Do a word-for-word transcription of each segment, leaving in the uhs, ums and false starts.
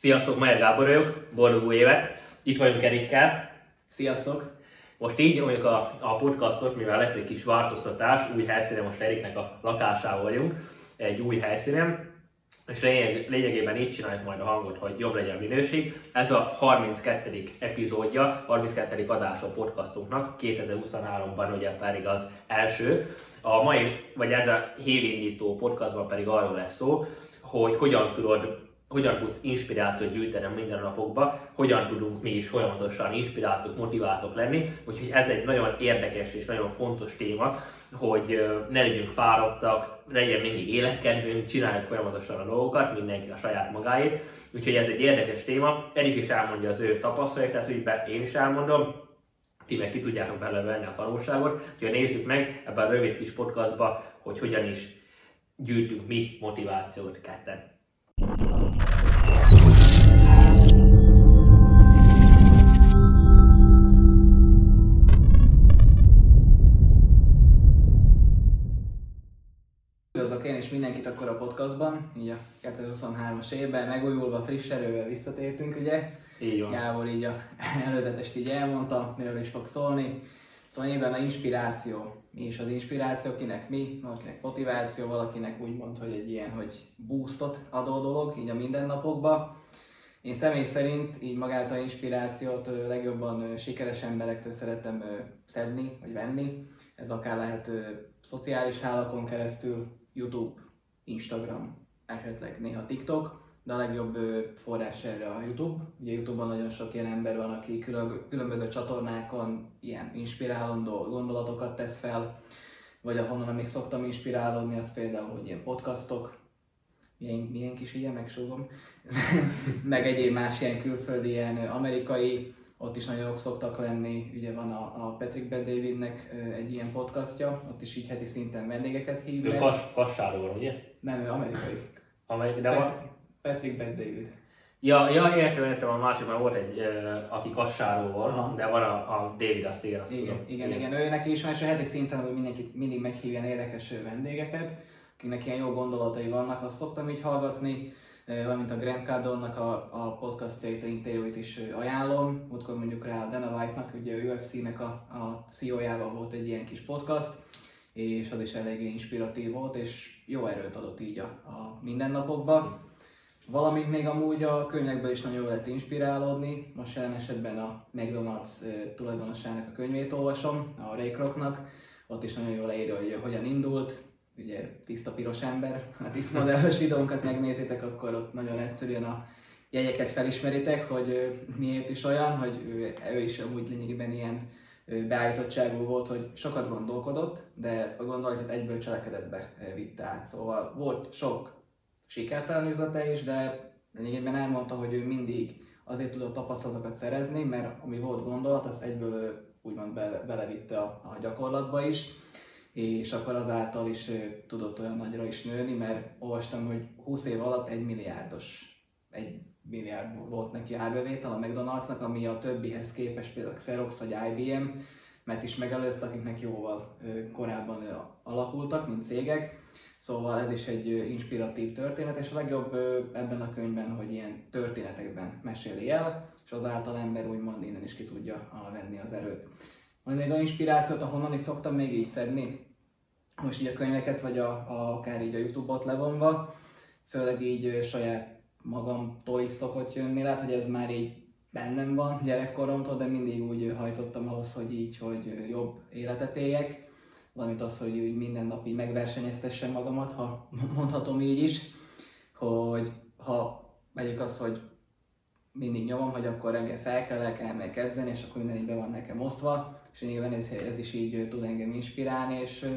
Sziasztok, Majer Gábor vagyok, boldog új évet! Itt vagyunk Erikkel. Sziasztok! Most így nyomjuk a, a podcastot, mivel lett egy kis változtatás, új helyszínen, most Eriknek a lakásával vagyunk, egy új helyszínen, és lényeg, lényegében így csináljuk majd a hangot, hogy jobb legyen a minőség. Ez a harminckettedik epizódja, harminckettedik adás a podcastunknak, kétezer-huszonháromban ugye pedig az első. A mai, vagy ez a hévindító podcastban pedig arról lesz szó, hogy hogyan tudod hogyan tudsz inspirációt gyűjteni a mindennapokba, hogyan tudunk mi is folyamatosan inspiráltok, motiváltok lenni. Úgyhogy ez egy nagyon érdekes és nagyon fontos téma, hogy ne legyünk fáradtak, legyen mindig életkedvünk, csináljuk folyamatosan a dolgokat, mindenki a saját magáért. Úgyhogy ez egy érdekes téma. Erik is elmondja az ő tapasztalatát az ügyben, én is elmondom. Ti meg ki tudjátok belőle venni a tanulságot. Úgyhogy nézzük meg ebben a rövid kis podcastban, hogy hogyan is gyűjtünk mi motivációt ketten. Üdvözlök én és mindenkit akkor a podcastban, így a kétezer-huszonhármas évben, megújulva, friss erővel visszatértünk ugye. Így van. Gábor így a előzetest így elmondta, miről is fog szólni. Szóval nyilván a inspiráció. Mi is az inspiráció, kinek mi, valakinek motiváció, valakinek úgymond, hogy egy ilyen, hogy boostot adó dolog, így a mindennapokba. Én személy szerint így magát a inspirációt legjobban sikeres emberektől szeretem szedni, vagy venni. Ez akár lehet szociális hálakon keresztül, YouTube, Instagram, esetleg néha TikTok, de a legjobb forrás erre a YouTube. Ugye YouTube-on nagyon sok ilyen ember van, aki különböző csatornákon ilyen inspirálandó gondolatokat tesz fel, vagy ahonnan még szoktam inspirálódni, az például, hogy ilyen podcastok, milyen, milyen kis ilyen, megsúgom, meg egyéb más ilyen külföldi, ilyen amerikai, ott is nagyon jók szoktak lenni, ugye van a, a Patrick Bet-Davidnek egy ilyen podcastja, ott is így heti szinten vendégeket hív le. Ő Kass- Kassáról, ugye? Nem, ő amerikai. Amerikai, de van? Patrick Bet-David. Ja, ja, értem, értem, a másik, mert volt egy, aki Kassáról volt, aha, de van a, a David, azt igen, azt igen, igen, igen, ő neki is van, és a heti szinten, hogy mindenki mindig meghív ilyen érdekes vendégeket, akinek ilyen jó gondolatai vannak, azt szoktam így hallgatni, valamint a Grant Cardone-nak a, a podcastjait, a interjúit is ajánlom. Múltkor mondjuk rá a Dana White-nak, ugye a u ef cé-nek a, a szí í ó-jával volt egy ilyen kis podcast, és az is eléggé inspiratív volt, és jó erőt adott így a, a mindennapokba. Valamint még amúgy a könyvekből is nagyon jól lehet inspirálódni. Most jelen esetben a McDonald's tulajdonosának a könyvét olvasom, a Ray Krocnak. Ott is nagyon jól leírja, hogy hogyan indult. Ugye tiszta piros ember, a tisztmodellős videónkat megnézitek, akkor ott nagyon egyszerűen a jegyeket felismeritek, hogy miért is olyan, hogy ő, ő is amúgy lényegében ilyen beállítottságú volt, hogy sokat gondolkodott, de a gondolatot egyből cselekedetbe vitte át. Szóval volt sok sikertelen üzlete is, de lényegében elmondta, hogy ő mindig azért tudott tapasztalatokat szerezni, mert ami volt gondolat, azt egyből úgymond bele, belevitte a, a gyakorlatba is, és akkor azáltal is tudott olyan nagyra is nőni, mert olvastam, hogy húsz év alatt egy milliárdos, egy milliárd volt neki árbevétel a McDonald's-nak, ami a többihez képest, például Xerox vagy i bé em, mert is megelőzte, akiknek jóval korábban alakultak, mint cégek. Szóval ez is egy inspiratív történet, és a legjobb ebben a könyvben, hogy ilyen történetekben meséli el, és azáltal ember úgymond innen is ki tudja venni az erőt. Majd még a inspirációt, ahonnan is szoktam még így szedni, most így a könyveket, vagy a, a, akár így a YouTube-ot levonva, főleg így saját magamtól is szokott jönni, lehet, hogy ez már így bennem van gyerekkoromtól, de mindig úgy hajtottam ahhoz, hogy így, hogy jobb életet éljek, valamint az, hogy úgy minden nap így megversenyeztessem magamat, ha mondhatom így is, hogy ha megyek az, hogy mindig nyomom, hogy akkor reggel felkelek, elmegyek edzeni, és akkor minden így be van nekem osztva, és nyilván ez, ez is így tud engem inspirálni, és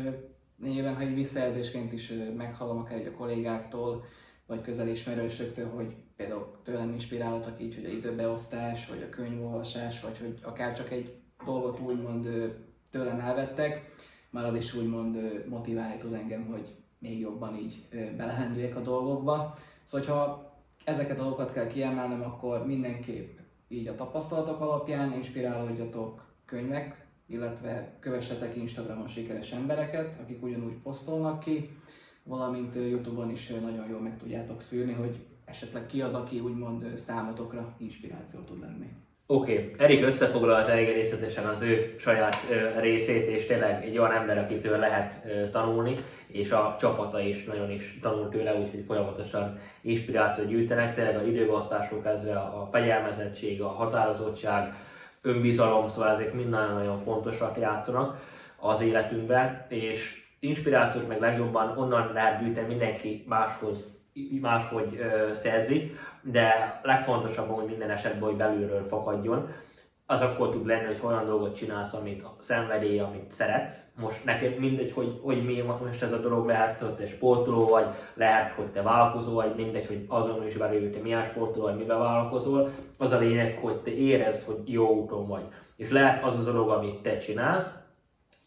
nyilván, ha így visszajelzésként is meghallom akár így a kollégáktól, vagy közeli ismerősöktől, hogy például tőlem inspiráltak így, hogy a időbeosztás, vagy a könyvolvasás, vagy hogy akár csak egy dolgot úgymond tőlem elvettek, már az is úgymond motiválni tud engem, hogy még jobban így belelendüljek a dolgokba. Szóval, ha ezeket a dolgokat kell kiemelnem, akkor mindenképp így a tapasztalatok alapján inspirálódjatok könyvek, illetve kövessetek Instagramon sikeres embereket, akik ugyanúgy posztolnak ki, valamint YouTube-on is nagyon jól meg tudjátok szűrni, hogy esetleg ki az, aki úgymond számotokra inspiráció tud lenni. Oké, okay. Erik összefoglalta elég részletesen az ő saját ö, részét, és tényleg egy olyan ember, akitől lehet ö, tanulni, és a csapata is nagyon is tanul tőle, úgyhogy folyamatosan inspirációt gyűjtenek. Tényleg az időbeosztásról kezdve a fegyelmezettség, a határozottság, önbizalom, szóval ezek mind nagyon-nagyon fontosak játszanak az életünkben, és inspirációt meg legjobban onnan lehet gyűjteni, mindenki máshoz máshogy ö, szerzi, de legfontosabb, hogy minden esetben, hogy belülről fakadjon. Az akkor tud lenni, hogy olyan dolgot csinálsz, amit szenvedély, amit szeretsz. Most neked mindegy, hogy, hogy mi most ez a dolog, lehet, hogy te sportoló vagy, lehet, hogy te vállalkozó vagy, mindegy, hogy azon is belül, hogy te milyen sportoló vagy, mivel vállalkozol. Az a lényeg, hogy te érezd, hogy jó úton vagy. És lehet az az dolog, amit te csinálsz,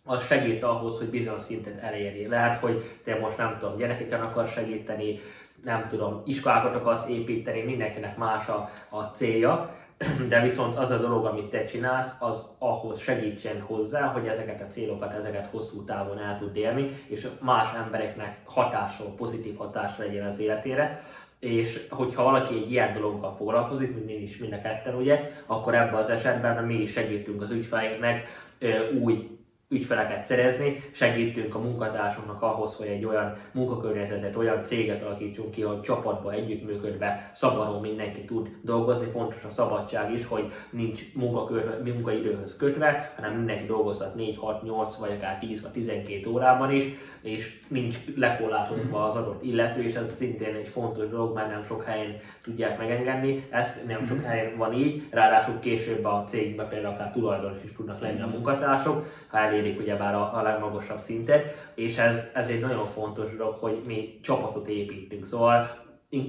az segít ahhoz, hogy bizonyos szintet elérjél. Lehet, hogy te most nem tudom, gyerekeken akarsz segíteni, nem tudom, iskolákat akarsz építeni, mindenkinek más a, a célja, de viszont az a dolog, amit te csinálsz, az ahhoz segítsen hozzá, hogy ezeket a célokat, ezeket hosszú távon el tud élni, és más embereknek hatással, pozitív hatással legyen az életére. És hogyha valaki egy ilyen dologgal foglalkozik, mint mi is mind a ketten, ugye, akkor ebben az esetben mi is segítünk az ügyfeleinknek új ügyfeleket szerezni, segítünk a munkatársunknak ahhoz, hogy egy olyan munkakörnyezetet, olyan céget alakítsunk ki, hogy csapatban együttműködve szabadon mindenki tud dolgozni. Fontos a szabadság is, hogy nincs munkaidőhöz kötve, hanem mindenki dolgozhat négy, hat, nyolc vagy akár tíz vagy tizenkét órában is, és nincs lekorlátozva az adott illető, és ez szintén egy fontos dolog, mert nem sok helyen tudják megengedni, ez nem sok helyen van így, ráadásul később a cégben például akár tulajdonos is tudnak lenni a munkatársok, ha elérik ugyebár a, a legmagasabb szintet, és ez, ez egy nagyon fontos dolog, hogy mi csapatot építünk, szóval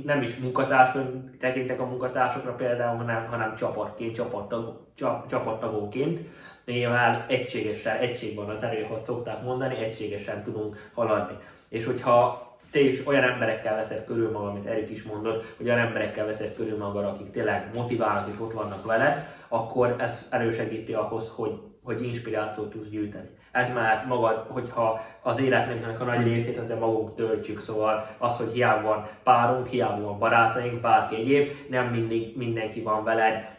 nem is munkatársként tekintek a munkatársokra például, hanem, hanem csapatként, csapattag, csap, csapattagóként, mivel egységesen, egység van az erő, ahogy szokták mondani, egységesen tudunk haladni. És hogyha te is olyan emberekkel veszed körül magad, amit Erik is mondott, hogy olyan emberekkel veszed körül magad, akik tényleg motiválnak és ott vannak veled, akkor ez elősegíti ahhoz, hogy hogy inspirációt tudsz gyűjteni. Ez már magad, hogyha az életünknek a nagy részét azért magunk töltsük, szóval az, hogy hiába van párunk, hiába van barátaink, bárki egyéb, nem mindig mindenki van veled,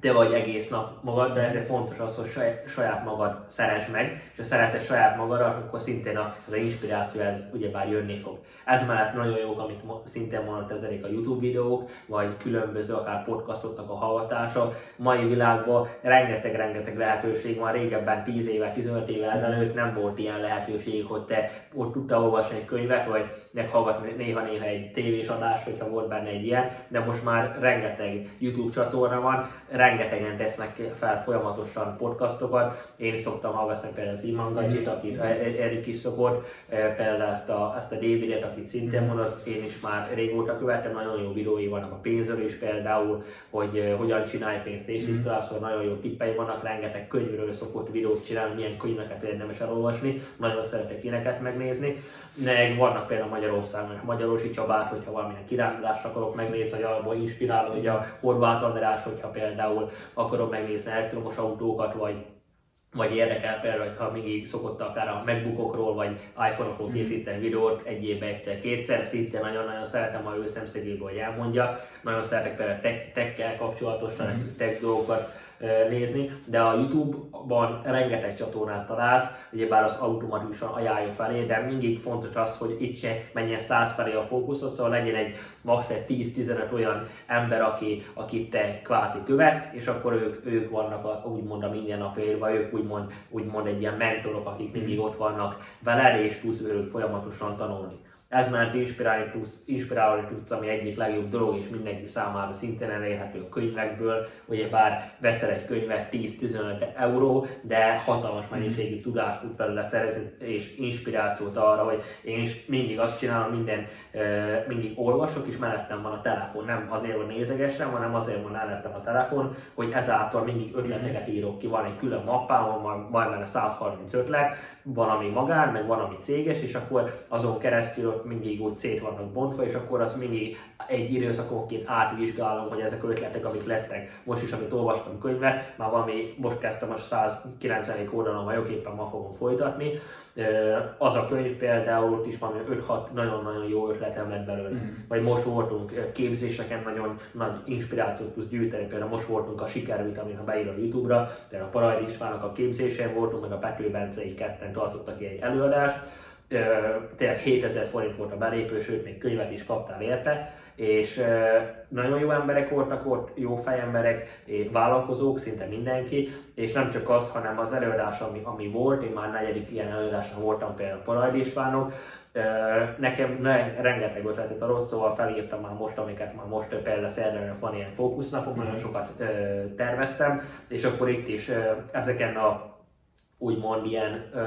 te vagy egész nap magad, de ezért fontos az, hogy saját magad szeresd meg, és ha szereted saját magadat, akkor szintén az a inspiráció ez ugyebár jönni fog. Ez mellett nagyon jók, amit szintén mondott ezek a YouTube videók, vagy különböző akár podcastoknak a hallgatása. Mai világban rengeteg-rengeteg lehetőség van, régebben tíz éve, tizenöt éve ezelőtt nem volt ilyen lehetőség, hogy te ott tudtál olvasni egy könyvet, vagy meghallgatni néha-néha egy tévés adás, hogyha volt benne egy ilyen, de most már rengeteg YouTube csatorna van, rengetegen tesznek fel folyamatosan podcastokat. Én szoktam hallgatni például az Iman gacsit, akit Erik is szokott, például ezt a, ezt a Davidet, akit szintén mondott, én is már régóta követem, nagyon jó videói vannak a pénzről is például, hogy hogyan csinálj pénzt és így tovább, szóval nagyon jó tippei vannak, rengeteg könyvről szokott videót csinálni, milyen könyveket érdemes elolvasni, nagyon szeretek ilyeneket megnézni. Meg vannak például Magyarországon, Magyarosi Csabát, hogyha valamilyen kirándulást akarok megnézni, hogy abból inspirál, hogy a Horvát Aldarás, hogyha például akarok megnézni elektromos autókat, vagy, vagy érdekel például, ha mindig szokott akár a MacBookokról, vagy iPhone-okról készíteni videót egy évben egyszer-kétszer, szintén nagyon-nagyon szeretem, ha ő szemszögéből elmondja, nagyon szeretek például tech-kel kapcsolatosan, mm. tech dolgokat nézni, de a YouTube-ban rengeteg csatornát találsz, ugyebár az automatikusan ajánlja felé, de mindig fontos az, hogy itt se menjen száz felé a fókuszot, szóval legyen egy max. tíz-tizenöt olyan ember, aki, akit te kvázi követsz, és akkor ők, ők vannak a, úgymond a mindennapjaidban, ők úgymond, úgymond egy ilyen mentorok, akik mindig ott vannak veled, és tudsz ők folyamatosan tanulni. Ez már inspirálni tudsz, inspirálni tudsz, ami egyik legjobb dolog, és mindenki számára szintén elérhető a könyvekből. Ugyebár veszel egy könyvet tíz-tizenöt euró, de hatalmas mennyiségű tudást tud belőle szerezni, és inspirációt arra, hogy én is mindig azt csinálom, minden, mindig olvasok, és mellettem van a telefon. Nem azért, hogy nézegessem, hanem azért van mellettem a telefon, hogy ezáltal mindig ötleteket írok ki. Van egy külön mappám, van majdnem száz harminc ötlet, van ami magán, meg van ami céges, és akkor azon keresztül azok mindig úgy szét vannak bontva, és akkor azt mindig egy időszakonként átvizsgálom, hogy ezek ötletek, amik lettek. Most is, amit olvastam könyvet, már valami, most kezdtem a százkilencvenedik oldalon vagyok, éppen ma fogom folytatni. Az a könyv például ott is valami öt-hat nagyon-nagyon jó ötletem lett belőle. Mm. Vagy most voltunk képzéseken, nagyon nagy inspirációt plusz gyűjteni, például most voltunk a Sikervitamin, ha beír a YouTube-ra, például a Parajdi Istvánnak a képzésén voltunk, meg a Pető Bence így ketten tartottak egy előadást. Tényleg hétezer forint volt a belépő, sőt még könyvet is kaptál érte, és nagyon jó emberek voltak ott, jó fejemberek, vállalkozók, szinte mindenki, és nem csak az, hanem az előadás, ami, ami volt, én már negyedik ilyen előadáson voltam például Parajdi Istvánok, nekem ne, rengeteg ötletet adott, szóval felírtam már most, amiket már most például szerdán van ilyen fókusznapok, nagyon sokat terveztem, és akkor itt is ezeken a úgymond ilyen ö,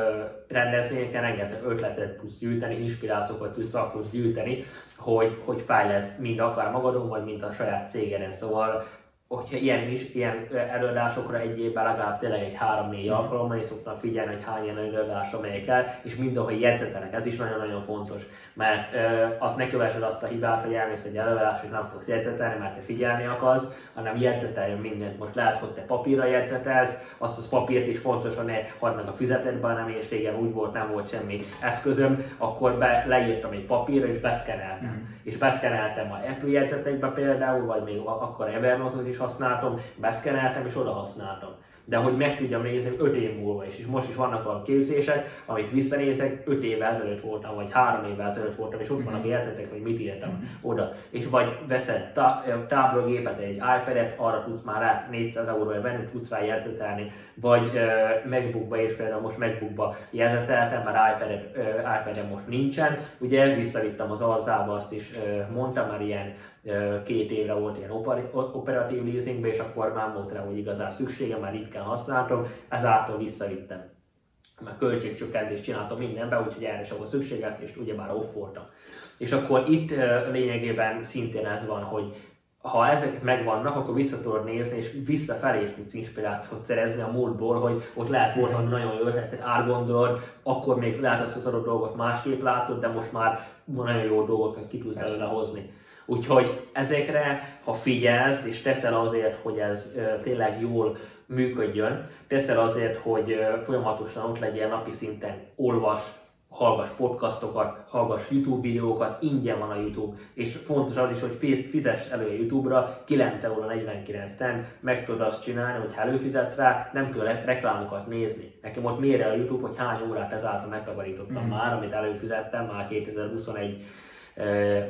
rendezvényeken rengeteg ötletet plusz gyűjteni, inspirációkat plusz szakot gyűjteni, hogy, hogy fejlesz mind akár magadon, vagy mind a saját cégeden. Szóval, hogyha ilyen, is, ilyen előadásokra egy évben legalább tényleg egy három-négy alkalommal, és szoktam figyelni, hogy hány ilyen előadásra megyek el, és mindenhol jegyzetelek, ez is nagyon-nagyon fontos. Mert ö, azt ne kövessed azt a hibát, hogy elmész egy előadásra, hogy nem fogsz jegyzetelni, mert te figyelni akarsz, hanem jegyzeteljön mindent. Most lehet, hogy te papírra jegyzetelsz, azt az papírt is fontos, hogy ne hadd meg a füzetetben, hanem és régen úgy volt, nem volt semmi eszközöm, akkor be, leírtam egy papírra, és beszkeneltem. Mm. És beszkeneltem a Apple jegyzetekbe például, vagy még akkor Evernote-ot is használtam, beszkeneltem és oda használtam. De hogy meg tudjam nézni öt év múlva is, és most is vannak olyan képzések, amit visszanézek, öt évvel ezelőtt voltam, vagy három évvel ezelőtt voltam, és ott vannak a jegyzetek, hogy mit írtam oda. És vagy veszed tá- táblagépet, egy iPad-et, arra tudsz már rá négyszáz euróért venni, tudsz rá jegyzetelni, vagy uh, MacBookba, és például most MacBookba jegyzeteltem, mert iPad-e, uh, iPad-e most nincsen. Ugye visszavittem az alzába, azt is uh, mondtam, már ilyen uh, két évre volt ilyen operi- operatív leasingbe, és akkor már volt rá, hogy igazán szüksége, már ritkán használtam, ezáltal visszavittem. Mert költségcsökkentést csináltam mindenben, úgyhogy erre sem volt szükséget, és ugyebár off voltam. És akkor itt lényegében szintén ez van, hogy ha ezek megvannak, akkor vissza tudod nézni, és visszafelé tudsz inspirációt szerezni a múltból, hogy ott lehet volna nagyon jó ötletet, átgondolod, akkor még lehet azt az adott dolgot másképp látod, de most már nagyon jó dolgokat ki tudsz előre hozni. Úgyhogy ezekre, ha figyelsz és teszel azért, hogy ez tényleg jól működjön, teszel azért, hogy folyamatosan ott legyél napi szinten, olvas, hallgass podcastokat, hallgass YouTube videókat, ingyen van a YouTube, és fontos az is, hogy fizess elő a YouTube-ra kilenc negyvenkilenc euró, meg tudod azt csinálni, hogyha előfizetsz rá, nem kell reklámokat nézni. Nekem ott mér el a YouTube, hogy hány órát ezáltal megtakarítottam mm. már, amit előfizettem már kétezer-huszonegy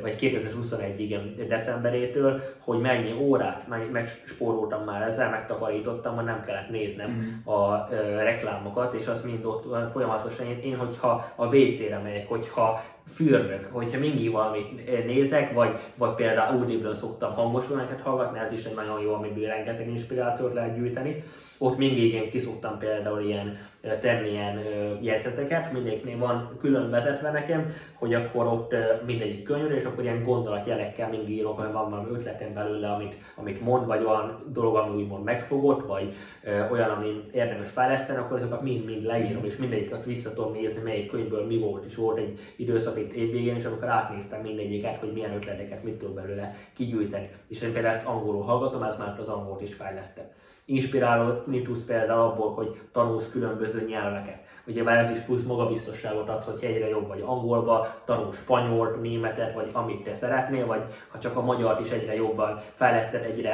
vagy kétezer-huszonegy igen, decemberétől, hogy mennyi órát megspóroltam már ezzel, megtakarítottam, hogy nem kellett néznem mm. a ö, reklámokat, és azt mind ott folyamatosan én, én hogyha a vé cére megyek, hogyha fürdök, hogyha mindig valamit nézek, vagy, vagy például Audible-on szoktam hangosvonalakat hallgatni, ez is egy nagyon jó, amiből rengeteg inspirációt lehet gyűjteni. Ott mindig én kiszoktam például ilyen, tenni ilyen jegyzeteket, mindegyiknél van külön vezetve nekem, hogy akkor ott mindegyik könyvről, és akkor ilyen gondolatjelekkel mindig írok, hogy van valami ötletem belőle, amit, amit mond, vagy olyan dolog, ami úgymond megfogott, vagy ö, olyan, ami érdemes fejleszteni, akkor ezeket mind-mind leírom, és mindegyiket vissza tudom nézni, melyik könyvből mi volt, és volt egy időszak itt évvégén, és akkor átnéztem mindegyiket, hogy milyen ötleteket mit tudok belőle kigyűjteni. És én például ezt angolul hallgatom, ez már az angolt is fejlesztem. Inspirálni tudsz például abból, hogy tanulsz különböző nyelveket. Ugye már ez is plusz magabiztosságot adsz, hogy egyre jobb vagy angolba, tanulsz spanyolt, németet, vagy amit te szeretnél, vagy ha csak a magyart is egyre jobban fejleszted, egyre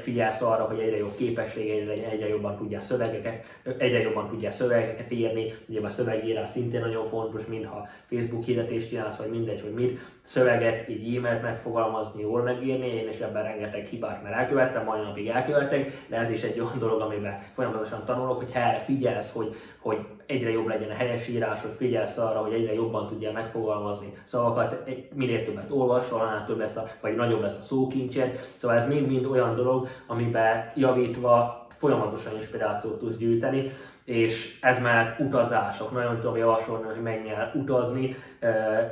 figyelsz arra, hogy egyre jobb képességed, egyre, egyre jobban tudjál szövegeket, egyre jobban tudjál szövegeket írni. Ugye már szövegírás szintén nagyon fontos, mintha Facebook hirdetést csinálsz, vagy mindegy, hogy mit. Szöveget, így e-mailt megfogalmazni, jól megírni, én is ebben rengeteg hibát már elkövettem, mai napig elkövetek, de ez is egy olyan dolog, amiben folyamatosan tanulok, hogyha erre figyelsz, hogy, hogy egyre jobb legyen a helyesírás, hogy figyelsz arra, hogy egyre jobban tudjál megfogalmazni szavakat, minél többet olvas, annál több lesz, a, vagy nagyobb lesz a szókincsed, szóval ez mind-mind olyan dolog, amiben javítva folyamatosan inspirációt tudsz gyűjteni, és ez mellett utazások. Nagyon tudom javasolni, hogy menj el utazni,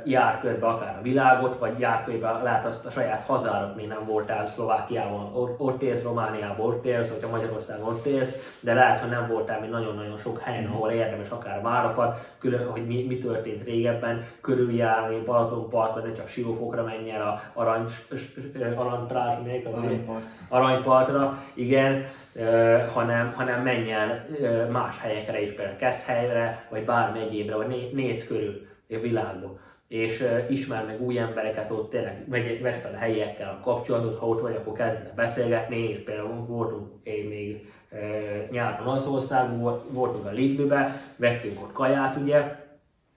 jár körbe akár a világot, vagy jár körbe lát azt a saját hazádat, még nem voltál Szlovákiában, ott élsz, Romániában ott élsz, vagy Magyarországon ott élsz, de lehet, ha nem voltál még nagyon-nagyon sok helyen, ahol érdemes akár várakat, külön, hogy mi, mi történt régebben, körüljárni, Balatonpartra, ne csak Siófokra menj el, a arany, aranypartra, aranypart. aranypartra, igen, Uh, hanem, hanem menj el uh, más helyekre is, például Keszthelyre, vagy bármi egyébre, vagy né- nézz körül a világon. És uh, ismerd meg új embereket, ott tényleg vedd fel a helyiekkel a kapcsolatot, ha ott vagy, akkor kezdj beszélgetni, és például voltunk én még uh, nyáron Olaszországban, voltunk a Lidlbe, vettünk ott kaját, ugye,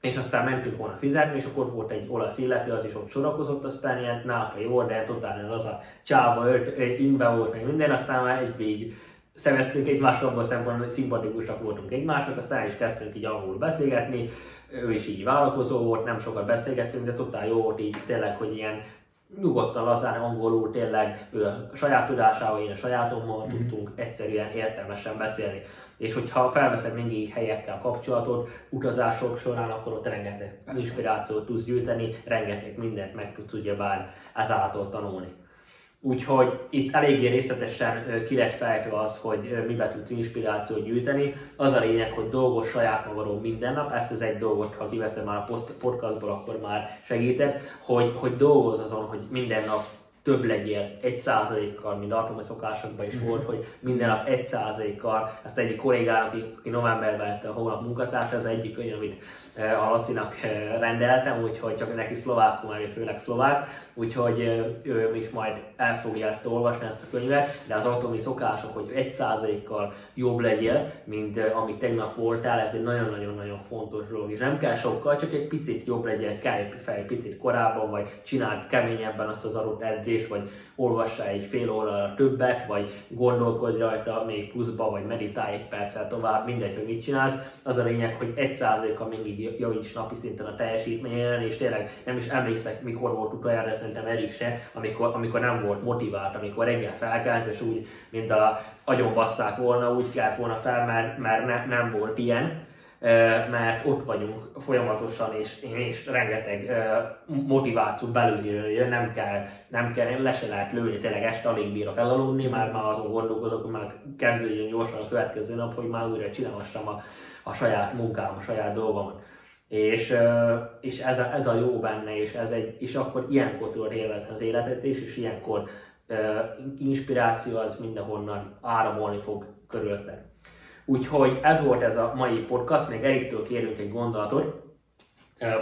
és aztán mentünk volna fizetni, és akkor volt egy olasz illető, az is ott sorakozott, aztán ilyen nápai volt, de totál az a csába ingbe volt meg minden, aztán már egyből szemeztünk egymásra, abban szempontból, hogy szimpatikusak voltunk egymásnak, aztán el is kezdtünk így angolul beszélgetni, ő is így vállalkozó volt, nem sokat beszélgettünk, de totál jó volt így tényleg, hogy ilyen nyugodtan, lazán, angolul tényleg, ő a saját tudásával, én a sajátommal mm-hmm. tudtunk egyszerűen értelmesen beszélni. És hogyha felveszed mindig helyekkel a kapcsolatot, utazások során, akkor ott rengeteg inspirációt tudsz gyűjteni, rengeteg mindent meg tudsz ugyebár ezáltal tanulni. Úgyhogy itt eléggé részletesen ki lett fejtve az, hogy miben tudsz inspirációt gyűjteni. Az a lényeg, hogy dolgozz saját magadról minden nap, ezt az egy dolgot, ha kiveszed már a podcastból, akkor már segíted, hogy, hogy dolgozz azon, hogy minden nap több legyél egy százalékkal, mint alkalmi szokásokban is mm-hmm. volt, hogy minden nap egy százalékkal. Ezt egyik kollégának, aki novemberben lett a hónap munkatársa, az egyik könyv, amit a Lacinak rendeltem, úgyhogy csak neki szlovákul, mert főleg szlovák, úgyhogy ő is majd el fogja ezt olvasni, ezt a könyvet, de az alkalmi szokások, hogy egy százalékkal jobb legyél, mint amit tegnap voltál, ez egy nagyon-nagyon-nagyon fontos dolog, és nem kell sokkal, csak egy picit jobb legyél, kelj fel egy picit korábban, vagy csináld keményebben azt az adott edzést, vagy olvassál egy fél órára többet, vagy gondolkodj rajta még pluszba, vagy meditálj egy perccel tovább, mindegy, hogy mit csinálsz. Az a lényeg, hogy egy százaléka mindig javíts napi szinten a teljesítményen, és tényleg nem is emlékszek, mikor volt utoljára, szerintem Erik se, amikor, amikor nem volt motivált, amikor reggel felkelt, és úgy, mint a agyon baszták volna, úgy kelt volna fel, mert, mert ne, nem volt ilyen. Mert ott vagyunk folyamatosan, és, és rengeteg motiváció belülről jön, nem kell, nem kell, le se lehet lőni, tényleg este alig bírok elaludni, már, már azon gondolkozok, hogy már kezdődjön gyorsan a következő nap, hogy már újra csinálhassam a, a saját munkám, a saját dolgomat. És, és ez, a, ez a jó benne, és, ez egy, és akkor ilyenkor tudod élvezni az életet, és, és ilyenkor inspiráció az mindenhonnan áramolni fog körülötted. Úgyhogy ez volt ez a mai podcast, még Eriktől kérünk egy gondolatot.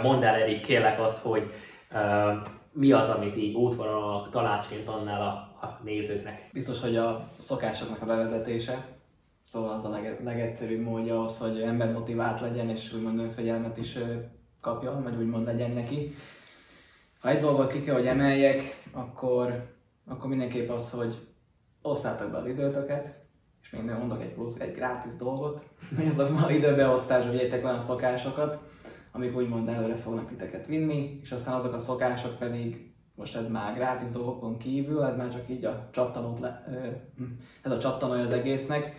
Mondd el, Erik, kérlek azt, hogy uh, mi az, amit így útvonalak tanácsként annál a, a nézőknek. Biztos, hogy a szokásoknak a bevezetése, szóval az a leg, legegyszerűbb módja az, hogy ember motivált legyen, és úgymond önfegyelmet is kapjon, vagy úgymond legyen neki. Ha egy dolgot ki kell, hogy emeljek, akkor, akkor mindenképp az, hogy osszátok be az időtöket, és még nem mondok egy plusz, egy grátis dolgot, hogy az a időbeosztásba vigyétek olyan szokásokat, amik úgymond előre fognak titeket vinni, és aztán azok a szokások pedig, most ez már grátis dolgokon kívül, ez már csak így a csattanót le, ez a csattanója az egésznek,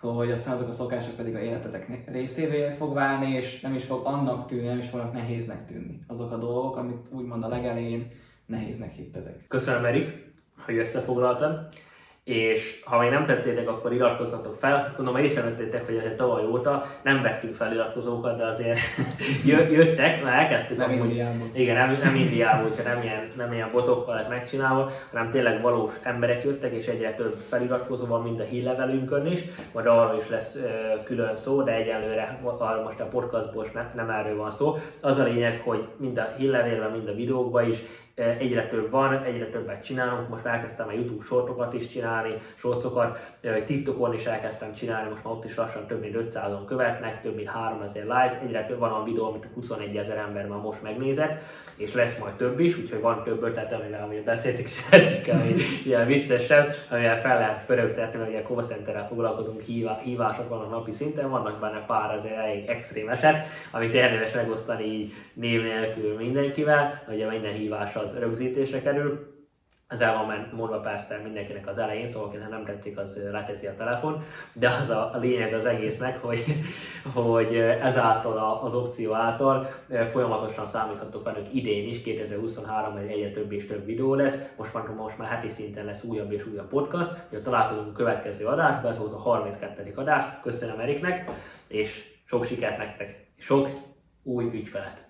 hogy aztán azok a szokások pedig a életetek részévé fog válni, és nem is fog annak tűnni, nem is fognak nehéznek tűnni azok a dolgok, amit úgymond a legelején nehéznek hittetek. Köszönöm, Erik, hogy összefoglaltad. És ha még nem tettétek, akkor iratkozzatok fel. Gondolom, észrevettétek, hogy azért tavaly óta nem vettünk fel iratkozókat, de azért jöttek, mert elkezdtük. Nem Indiában. Igen, nem, nem Indiában, úgyhogy nem ilyen, nem ilyen botokkal lett megcsinálva, hanem tényleg valós emberek jöttek, és egyre több feliratkozó van, mind a hírlevelünkön is, majd arról is lesz ö, külön szó, de egyelőre most a podcastból nem, nem erről van szó. Az a lényeg, hogy mind a hírlevélben, mind a videókban is egyre több van, egyre többet csinálunk, most már elkezdtem a YouTube shortokat is csinálni, shortokat, TikTokon is elkezdtem csinálni, most már ott is lassan több mint ötszázan követnek, több mint háromezer like, egyre több van a videó, amit huszonegyezer ember már most megnézett, és lesz majd több is, úgyhogy van több ötlet, amivel ugye beszéltük, és ezekkel ilyen viccesebb, amivel fel lehet pörögtetni, mert ugye call centerrel foglalkozunk, hívások vannak napi szinten, vannak benne pár azért elég extrém eset, amit érdemes megosztani így név nélkül mindenkivel, ugye minden hívás az rögzítésre kerül, az el van már mondva persze mindenkinek az elején, szóval akinek nem tetszik, az ráteszi a telefon, de az a lényeg az egésznek, hogy, hogy ezáltal az opció által folyamatosan számíthatok velük idén is, kétezer-huszonháromban egyre több és több videó lesz, most már, most már heti szinten lesz újabb és újabb podcast, ugye találkozunk a következő adásban, ez volt a harminckettedik adás, köszönöm Eriknek, és sok sikert nektek, sok új ügyfelet!